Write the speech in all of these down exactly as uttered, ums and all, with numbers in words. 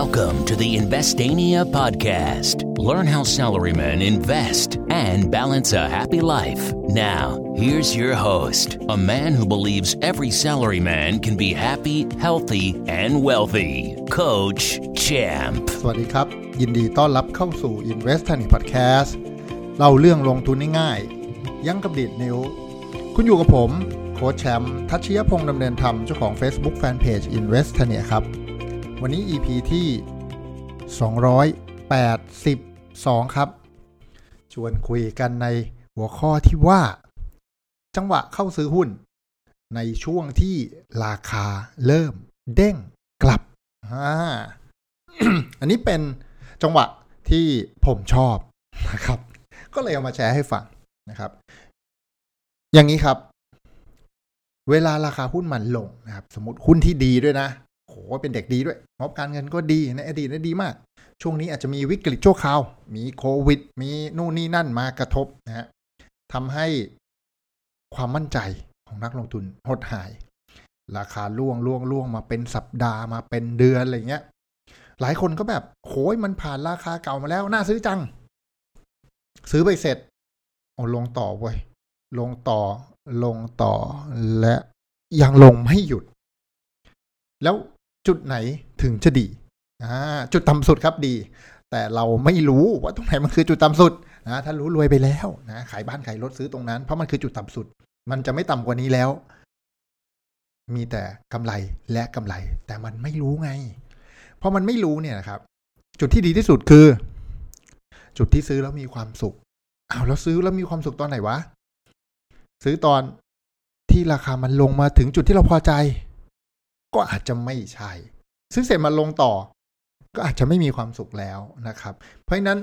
Welcome to the Investania podcast. Learn how salarymen invest and balance a happy life. Now, here's your host, a man who believes every salaryman can be happy, healthy, and wealthy. Coach Champ. สวัสดีครับยินดีต้อนรับเข้าสู่ Investania podcast เล่าเรื่องลงทุนง่ายๆยั้งกับดีดนิ้วคุณอยู่กับผมโค้ชแชมป์ทัชชยพงษ์ดำเนินธรรมเจ้าของ Facebook Fanpage Investania ครับวันนี้ อี พี ที่สองร้อยแปดสิบสองครับชวนคุยกันในหัวข้อที่ว่าจังหวะเข้าซื้อหุ้นในช่วงที่ราคาเริ่มเด้งกลับ อันนี้เป็นจังหวะที่ผมชอบนะครับก็เลยเอามาแชร์ให้ฟังนะครับอย่างนี้ครับเวลาราคาหุ้นมันลงนะครับสมมุติหุ้นที่ดีด้วยนะโหเป็นเด็กดีด้วยงบการเงินก็ดีในอดีตนะดีมากช่วงนี้อาจจะมีวิกฤตชั่วคราวมีโควิดมีนู่นนี่นั่นมากระทบนะฮะทำให้ความมั่นใจของนักลงทุนหดหายราคาล่วงล่วงล่วงมาเป็นสัปดาห์มาเป็นเดือนอะไรเงี้ยหลายคนก็แบบโหยมันผ่านราคาเก่ามาแล้วน่าซื้อจังซื้อไปเสร็จโอ้ลงต่อเว้ยลงต่อลงต่อและยังลงไม่หยุดแล้วจุดไหนถึงจะดีอ่าจุดต่ำสุดครับดีแต่เราไม่รู้ว่าตรงไหนมันคือจุดต่ำสุดนะถ้ารู้รวยไปแล้วนะขายบ้านขายรถซื้อตรงนั้นเพราะมันคือจุดต่ำสุดมันจะไม่ต่ำกว่านี้แล้วมีแต่กำไรและกำไรแต่มันไม่รู้ไงเพราะมันไม่รู้เนี่ยนะครับจุดที่ดีที่สุดคือจุดที่ซื้อแล้วมีความสุขอ้าวแล้วซื้อแล้วมีความสุขตอนไหนวะซื้อตอนที่ราคามันลงมาถึงจุดที่เราพอใจก็อาจจะไม่ใช่ซื้อเสร็จมาลงต่อก็อาจจะไม่มีความสุขแล้วนะครับเพราะฉะนั้น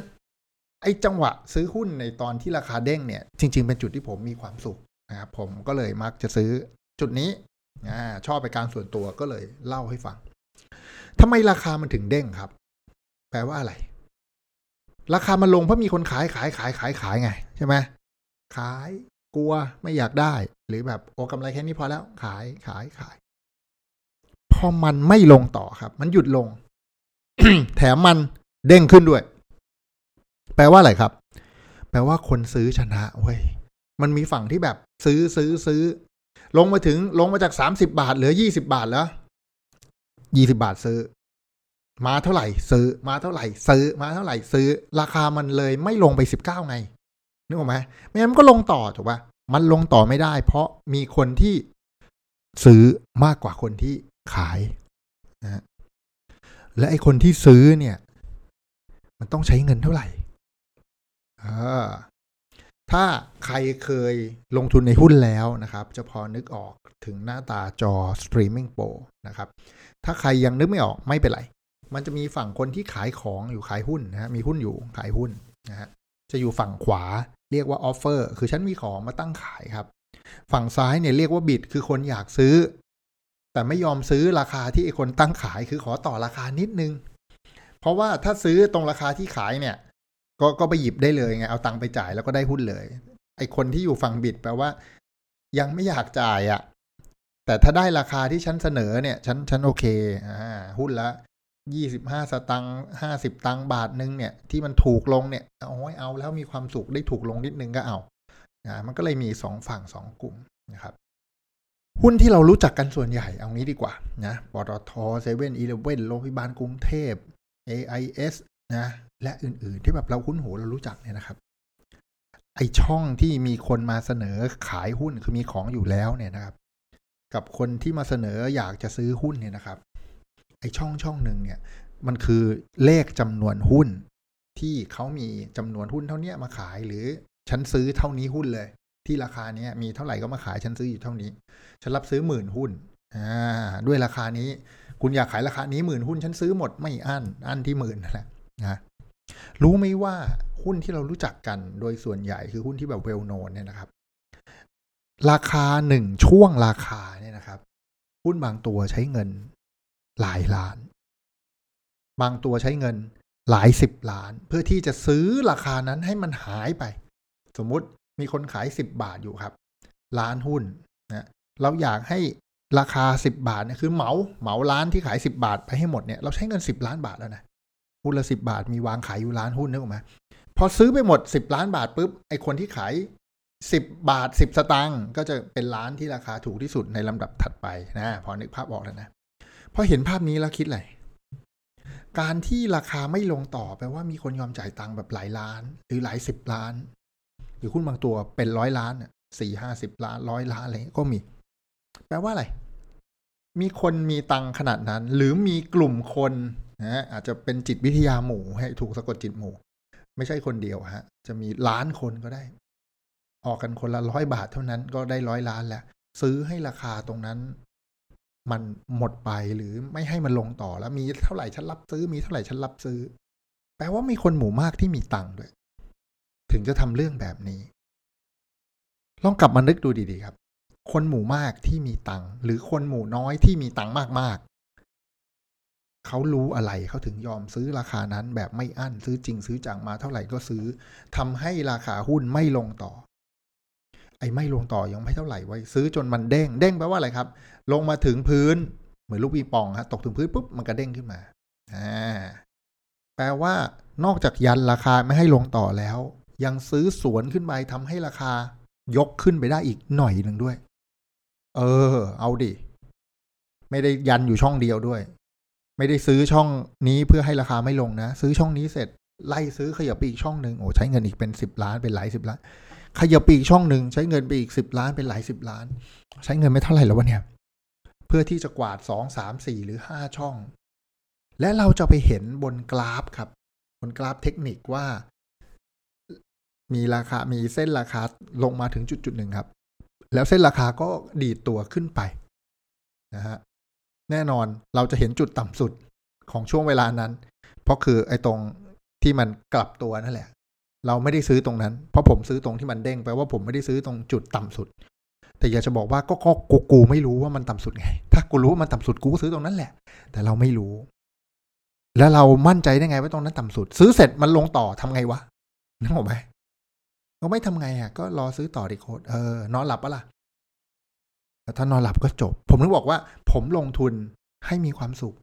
ไอ้จังหวะซื้อหุ้นในตอนที่ราคาเด้งเนี่ยจริงๆเป็นจุดที่ผมมีความสุขนะครับผมก็เลยมักจะซื้อจุดนี้อ่าชอบไปการส่วนตัวก็เลยเล่าให้ฟังทำไมราคามันถึงเด้งครับแปลว่าอะไรราคามันลงเพราะมีคนขายขายขายขายขายไงใช่ไหมขายกลัวไม่อยากได้หรือแบบโอ้กำไรแค่นี้พอแล้วขายขายขายพอมันไม่ลงต่อครับมันหยุดลง แถมมันเด้งขึ้นด้วยแปลว่าอะไรครับแปลว่าคนซื้อชนะเว้ยมันมีฝั่งที่แบบซื้อซื้อซื้อลงมาถึงลงมาจากสามสิบบาทเหลือยี่สิบบาทแล้วยี่สิบบาทซื้อมาเท่าไหร่ซื้อมาเท่าไหร่ซื้อมาเท่าไหร่ซื้อราคามันเลยไม่ลงไปสิบเก้าไงนึกออกไหมไม่งั้นมันก็ลงต่อถูกป่ะมันลงต่อไม่ได้เพราะมีคนที่ซื้อมากกว่าคนที่ขายนะและไอ้คนที่ซื้อเนี่ยมันต้องใช้เงินเท่าไหร่อ่าถ้าใครเคยลงทุนในหุ้นแล้วนะครับจะพอนึกออกถึงหน้าตาจอ Streaming Pro นะครับถ้าใครยังนึกไม่ออกไม่เป็นไรมันจะมีฝั่งคนที่ขายของอยู่ขายหุ้นนะฮะมีหุ้นอยู่ขายหุ้นนะฮะจะอยู่ฝั่งขวาเรียกว่า offer คือฉันมีของมาตั้งขายครับฝั่งซ้ายเนี่ยเรียกว่า bid คือคนอยากซื้อแต่ไม่ยอมซื้อราคาที่ไอ้คนตั้งขายคือขอต่อราคานิดนึงเพราะว่าถ้าซื้อตรงราคาที่ขายเนี่ยก็ก็ไปหยิบได้เลยไงเอาตังค์ไปจ่ายแล้วก็ได้หุ้นเลยไอ้คนที่อยู่ฝั่งบิดแปลว่ายังไม่อยากจ่ายอ่ะแต่ถ้าได้ราคาที่ฉันเสนอเนี่ยฉันฉันโอเคอ่าหุ้นละยี่สิบห้าสตางค์ห้าสิบตังค์บาทนึงเนี่ยที่มันถูกลงเนี่ยโอ้ยเอาแล้วมีความสุขได้ถูกลงนิดนึงก็เอาอ่ามันก็เลยมีสองฝั่งสองกลุ่มนะครับหุ้นที่เรารู้จักกันส่วนใหญ่เอางี้ดีกว่านะปตท เซเว่น-Eleven โรงพยาบาลกรุงเทพ เอ ไอ เอส นะและอื่นๆที่แบบเราคุ้นหูเรารู้จักเนี่ยนะครับไอช่องที่มีคนมาเสนอขายหุ้นคือมีของอยู่แล้วเนี่ยนะครับกับคนที่มาเสนออยากจะซื้อหุ้นเนี่ยนะครับไอช่องช่องนึงเนี่ยมันคือเลขจำนวนหุ้นที่เขามีจำนวนหุ้นเท่านี้มาขายหรือฉันซื้อเท่านี้หุ้นเลยที่ราคานี้มีเท่าไหร่ก็มาขายฉันซื้ออยู่เท่านี้ฉันรับซื้อหมื่นหุ้นอ่าด้วยราคานี้คุณอยากขายราคานี้หมื่นหุ้นฉันซื้อหมดไม่อั้นอั้นที่หมื่นนั่นแหละนะรู้ไหมว่าหุ้นที่เรารู้จักกันโดยส่วนใหญ่คือหุ้นที่แบบ well known เนี่ยนะครับราคาหนึ่งช่วงราคาเนี่ยนะครับหุ้นบางตัวใช้เงินหลายล้านบางตัวใช้เงินหลายสิบล้านเพื่อที่จะซื้อราคานั้นให้มันหายไปสมมติมีคนขายสิบบาทอยู่ครับล้านหุ้นนะเราอยากให้ ราคาสิบบาทเนี่ยคือเหมาเหมาร้านที่ขายสิบบาทไปให้หมดเนี่ยเราใช้เงินสิบล้านบาทแล้วนะหุ้นละสิบบาทมีวางขายอยู่ร้านหุ้นนึกออกมั้ยพอซื้อไปหมดสิบล้านบาทปุ๊บไอ้คนที่ขายสิบบาทสิบสตางค์ก็จะเป็นร้านที่ราคาถูกที่สุดในลำดับถัดไปนะพอนึกภาพออกแล้วนะพอเห็นภาพนี้แล้วคิดอะไรการที่ราคาไม่ลงต่อแปลว่ามีคนยอมจ่ายตังค์แบบหลายล้านหรือหลายสิบล้านหรือหุ้นบางตัวเป็นร้อยล้านเนี่ยสี่ห้าสิบล้านร้อยล้านอะไรก็มีแปลว่าอะไรมีคนมีตังค์ขนาดนั้นหรือมีกลุ่มคนนะอาจจะเป็นจิตวิทยาหมู่ให้ถูกสะกดจิตหมู่ไม่ใช่คนเดียวฮะจะมีล้านคนก็ได้ออกกันคนละร้อยบาทเท่านั้นก็ได้ร้อยล้านแล้วซื้อให้ราคาตรงนั้นมันหมดไปหรือไม่ให้มันลงต่อแล้วมีเท่าไหร่ฉันรับซื้อมีเท่าไหร่ฉันรับซื้อแปลว่ามีคนหมู่มากที่มีตังค์ด้วยถึงจะทำเรื่องแบบนี้ลองกลับมานึกดูดีๆครับคนหมู่มากที่มีตังค์หรือคนหมู่น้อยที่มีตังค์มากๆเขารู้อะไรเขาถึงยอมซื้อราคานั้นแบบไม่อั้นซื้อจริงซื้อจังมาเท่าไหร่ก็ซื้อทำให้ราคาหุ้นไม่ลงต่อไอ้ไม่ลงต่อยังไม่เท่าไหร่ไว้ซื้อจนมันเด้งเด้งแปลว่าอะไรครับลงมาถึงพื้นเหมือนลูกปิงปองฮะตกถึงพื้นปุ๊บมันก็เด้งขึ้นมาอ่าแปลว่านอกจากยันราคาไม่ให้ลงต่อแล้วยังซื้อสวนขึ้นไปทำให้ราคายกขึ้นไปได้อีกหน่อยนึงด้วยเออเอาดิไม่ได้ยันอยู่ช่องเดียวด้วยไม่ได้ซื้อช่องนี้เพื่อให้ราคาไม่ลงนะซื้อช่องนี้เสร็จไล่ซื้อขยับไปอีกช่องนึงโอ้ใช้เงินอีกเป็นสิบล้านเป็นหลายสิบล้านขยับไปอีกช่องนึงใช้เงินไปอีกสิบล้านเป็นหลายสิบล้านใช้เงินไม่เท่าไหร่แล้ววะเนี่ยเพื่อที่จะกวาดสอง สาม สี่ หรือห้าช่องและเราจะไปเห็นบนกราฟครับบนกราฟเทคนิคว่ามีราคามีเส้นราคาลงมาถึงจุดๆหนึ่งครับแล้วเส้นราคาก็ดีดตัวขึ้นไปนะฮะแน่นอนเราจะเห็นจุดต่ำสุดของช่วงเวลานั้นเพราะคือไอ้ตรงที่มันกลับตัวนั่นแหละเราไม่ได้ซื้อตรงนั้นเพราะผมซื้อตรงที่มันเด้งแปลว่าผมไม่ได้ซื้อตรงจุดต่ำสุดแต่อยากจะบอกว่าก็กูกูไม่รู้ว่ามันต่ำสุดไงถ้ากูรู้ว่ามันต่ำสุดกูก็ซื้อตรงนั้นแหละแต่เราไม่รู้แล้วเรามั่นใจได้ไงว่าตรงนั้นต่ำสุดซื้อเสร็จมันลงต่อทำไงวะนึกออกไหมก็ไม่ทำไงอ่ะก็รอซื้อต่อดีโคตรเออนอนหลับปะล่ะถ้านอนหลับก็จบผมถึงบอกว่าผมลงทุนให้มีความสุข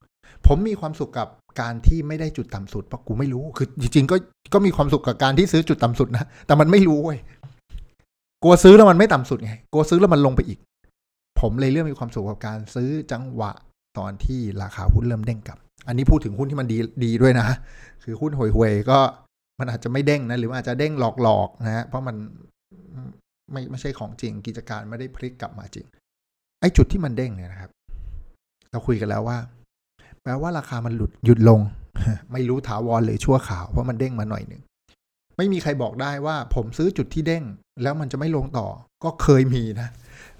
ผมมีความสุขกับการที่ไม่ได้จุดต่ำสุดเพราะกูไม่รู้คือจริงๆก็ก็มีความสุขกับการที่ซื้อจุดต่ำสุดนะแต่มันไม่รู้เว้ยกลัวซื้อแล้วมันไม่ต่ำสุดไงกลัวซื้อแล้วมันลงไปอีกผมเลยเริ่มมีความสุขกับการซื้อจังหวะตอนที่ราคาหุ้นเริ่มเด้งกลับอันนี้พูดถึงหุ้นที่มันดีดีด้วยนะคือหุ้นห่วยๆก็มันอาจจะไม่เด้งนะหรืออาจจะเด้งหลอกๆนะฮะเพราะมันไม่ไม่ใช่ของจริงกิจการไม่ได้พลิกกลับมาจริงไอ้จุดที่มันเด้งเนี่ยนะครับเราคุยกันแล้วว่าแปลว่าราคามันหลุดหยุดลงไม่รู้ถาวรหรือชั่วคราวเพราะมันเด้งมาหน่อยนึงไม่มีใครบอกได้ว่าผมซื้อจุดที่เด้งแล้วมันจะไม่ลงต่อก็เคยมีนะ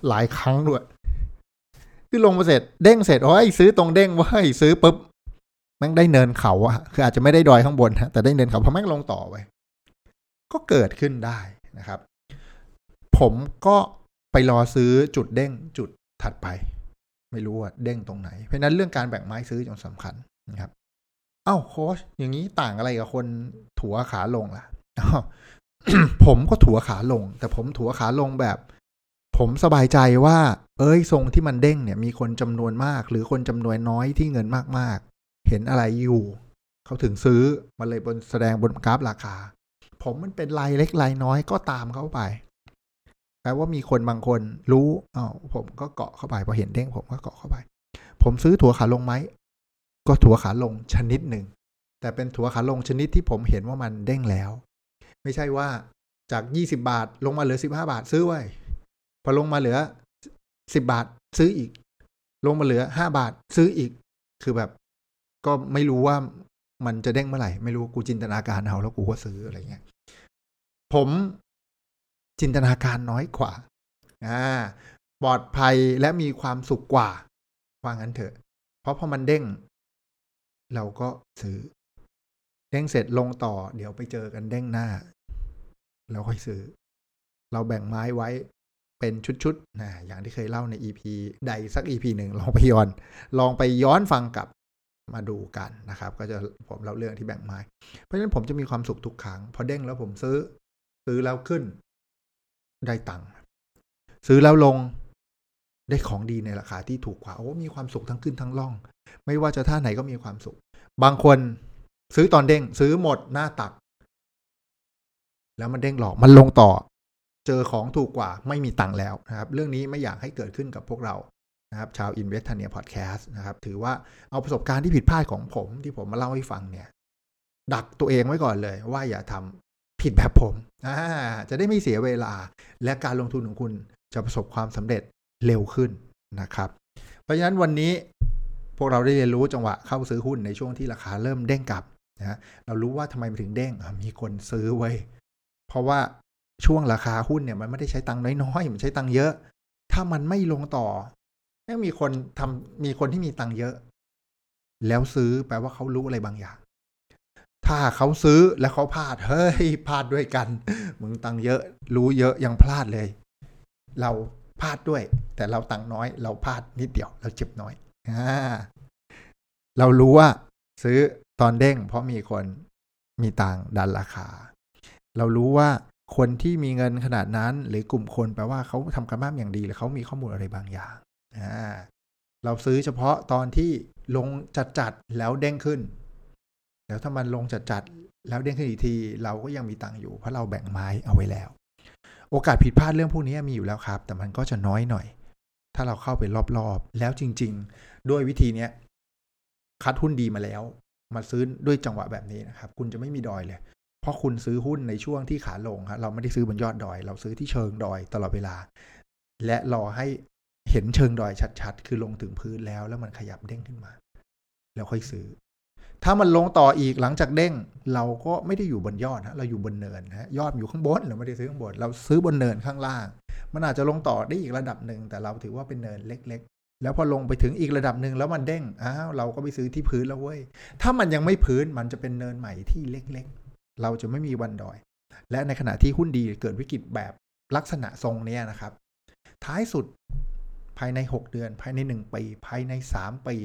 หลายครั้งด้วยคือลงมาเสร็จเด้งเสร็จโอ้ยซื้อตรงเด้งเว้ยซื้อปุ๊บแม่งได้เนินเขาอะคืออาจจะไม่ได้ดอยข้างบนนะแต่ได้เนินเขาเพราะแม่งลงต่อไว้ก็เกิดขึ้นได้นะครับผมก็ไปรอซื้อจุดเด้งจุดถัดไปไม่รู้ว่าเด้งตรงไหนเพราะนั้นเรื่องการแบ่งไม้ซื้อจึงสำคัญนะครับเอ้าโค้ชอย่างนี้ต่างอะไรกับคนถัวขาลงล่ะ ผมก็ถัวขาลงแต่ผมถัวขาลงแบบผมสบายใจว่าเอ้ยทรงที่มันเด้งเนี่ยมีคนจำนวนมากหรือคนจำนวนน้อยที่เงินมากๆเห็นอะไรอยู่เขาถึงซื้อมาเลยบนแสดงบนกราฟราคาผมมันเป็นรายเล็กรายน้อยก็ตามเข้าไปแปลว่ามีคนบางคนรู้อ้าวผมก็เกาะเข้าไปพอเห็นเด้งผมก็เกาะเข้าไปผมซื้อถั่วขาลงไหมก็ถั่วขาลงชนิดหนึ่งแต่เป็นถั่วขาลงชนิดที่ผมเห็นว่ามันเด้งแล้วไม่ใช่ว่าจากยี่สิบบาทลงมาเหลือสิบห้าบาทซื้อไว้พอลงมาเหลือสิบบาทซื้ออีกลงมาเหลือห้าบาทซื้ออีกคือแบบก็ไม่รู้ว่ามันจะเด้งเมื่อไหร่ไม่รู้กูจินตนาการเอาแล้วกูก็ซื้ออะไรเงี้ยผมจินตนาการน้อยกว่าอ่าปลอดภัยและมีความสุขกว่าว่างั้นเถอะเพราะพอมันเด้งเราก็ซื้อเด้งเสร็จลงต่อเดี๋ยวไปเจอกันเด้งหน้าเราค่อยซื้อเราแบ่งไม้ไว้เป็นชุดๆนะอย่างที่เคยเล่าใน อี พี ใดสัก อี พี หนึ่งลองไปย้อนลองไปย้อนฟังกลับมาดูกันนะครับก็จะผมเล่าเรื่องที่แบ่งไม้เพราะฉะนั้นผมจะมีความสุขทุกครั้งพอเด้งแล้วผมซื้อซื้อแล้วขึ้นได้ตังค์ซื้อแล้วลง ได้ของดีในราคาที่ถูกกว่าโอ้มีความสุขทั้งขึ้นทั้งล่องไม่ว่าจะท่าไหนก็มีความสุขบางคนซื้อตอนเด้งซื้อหมดหน้าตักแล้วมันเด้งหลอกมันลงต่อเจอของถูกกว่าไม่มีตังค์แล้วนะครับเรื่องนี้ไม่อยากให้เกิดขึ้นกับพวกเรานะครับชาว Investania Podcast นะครับถือว่าเอาประสบการณ์ที่ผิดพลาดของผมที่ผมมาเล่าให้ฟังเนี่ยดักตัวเองไว้ก่อนเลยว่าอย่าทำผิดแบบผมอ่าจะได้ไม่เสียเวลาและการลงทุนของคุณจะประสบความสำเร็จเร็วขึ้นนะครับเพราะฉะนั้นวันนี้พวกเราได้เรียนรู้จังหวะเข้าซื้อหุ้นในช่วงที่ราคาเริ่มเด้งกลับนะเรารู้ว่าทำไมมันถึงเด้งมีคนซื้อไว้เพราะว่าช่วงราคาหุ้นเนี่ยมันไม่ได้ใช้ตังค์น้อยๆมันใช้ตังค์เยอะถ้ามันไม่ลงต่อไม่มีคนทำมีคนที่มีตังค์เยอะแล้วซื้อแปลว่าเขารู้อะไรบางอย่างถ้าเขาซื้อแล้วเขาพลาดเฮ้ยพลาดด้วยกันมึงตังค์เยอะรู้เยอะยังพลาดเลยเราพลาดด้วยแต่เราตังค์น้อยเราพลาดนิดเดียวเราเจ็บน้อยเรารู้ว่าซื้อตอนเด้งเพราะมีคนมีตังค์ดันราคาเรารู้ว่าคนที่มีเงินขนาดนั้นหรือกลุ่มคนแปลว่าเขาทำการบ้านอย่างดีหรือเขามีข้อมูลอะไรบางอย่างเราซื้อเฉพาะตอนที่ลงจัดๆแล้วเด้งขึ้นแล้วถ้ามันลงจัดๆแล้วเด้งขึ้นอีกทีเราก็ยังมีตังค์อยู่เพราะเราแบ่งไม้เอาไว้แล้วโอกาสผิดพลาดเรื่องพวกนี้มีอยู่แล้วครับแต่มันก็จะน้อยหน่อยถ้าเราเข้าไปรอบๆแล้วจริงๆด้วยวิธีนี้คัดหุ้นดีมาแล้วมาซื้อด้วยจังหวะแบบนี้นะครับคุณจะไม่มีดอยเลยเพราะคุณซื้อหุ้นในช่วงที่ขาลงครับเราไม่ได้ซื้อบนยอดดอยเราซื้อที่เชิงดอยตลอดเวลาและรอให้เห็นเชิงดอยชัดๆคือลงถึงพื้นแล้วแล้วมันขยับเด้งขึ้นมาแล้วค่อยซื้อถ้ามันลงต่ออีกหลังจากเด้งเราก็ไม่ได้อยู่บนยอดนะเราอยู่บนเนินนะยอดอยู่ข้างบนเราไม่ได้ซื้อข้างบนเราซื้อบนเนินข้างล่างมันอาจจะลงต่อได้อีกระดับนึงแต่เราถือว่าเป็นเนินเล็กๆแล้วพอลงไปถึงอีกระดับนึงแล้วมันเด้งอ้าวเราก็ไปซื้อที่พื้นแล้วเว้ยถ้ามันยังไม่พื้นมันจะเป็นเนินใหม่ที่เล็กๆเราจะไม่มีวันดอยและในขณะที่หุ้นดีเกิดวิกฤตแบบลักษณะทรงนี้นะครับท้ายสุดภายในหกเดือนภายในหนึ่งปีภายในสามปี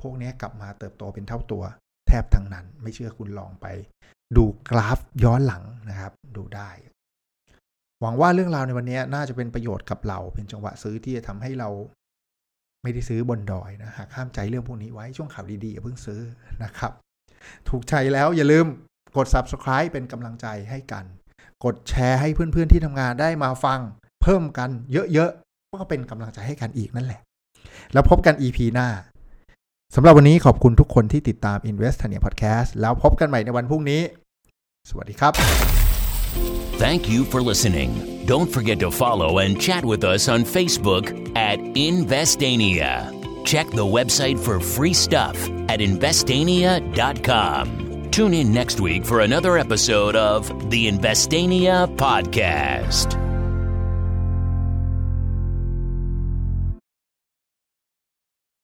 พวกนี้กลับมาเติบโตเป็นเท่าตัวแทบทั้งนั้นไม่เชื่อคุณลองไปดูกราฟย้อนหลังนะครับดูได้หวังว่าเรื่องราวในวันนี้น่าจะเป็นประโยชน์กับเราเป็นจังหวะซื้อที่จะทำให้เราไม่ได้ซื้อบนดอยนะหากห้ามใจเรื่องพวกนี้ไว้ช่วงข่าวดีๆอย่าเพิ่งซื้อนะครับถูกใจแล้วอย่าลืมกด Subscribe เป็นกำลังใจให้กันกดแชร์ให้เพื่อนๆที่ทำงานได้มาฟังเพิ่มกันเยอะๆก็เป็นกำลังใจให้กันอีกนั่นแหละแล้วพบกัน อี พี หน้าสำหรับวันนี้ขอบคุณทุกคนที่ติดตาม Investania Podcast แล้วพบกันใหม่ในวันพรุ่งนี้สวัสดีครับ Thank you for listening. Don't forget to follow and chat with us on Facebook at Investania. Check the website for free stuff at investania dot com.Tune in next week for another episode of the Investania Podcast.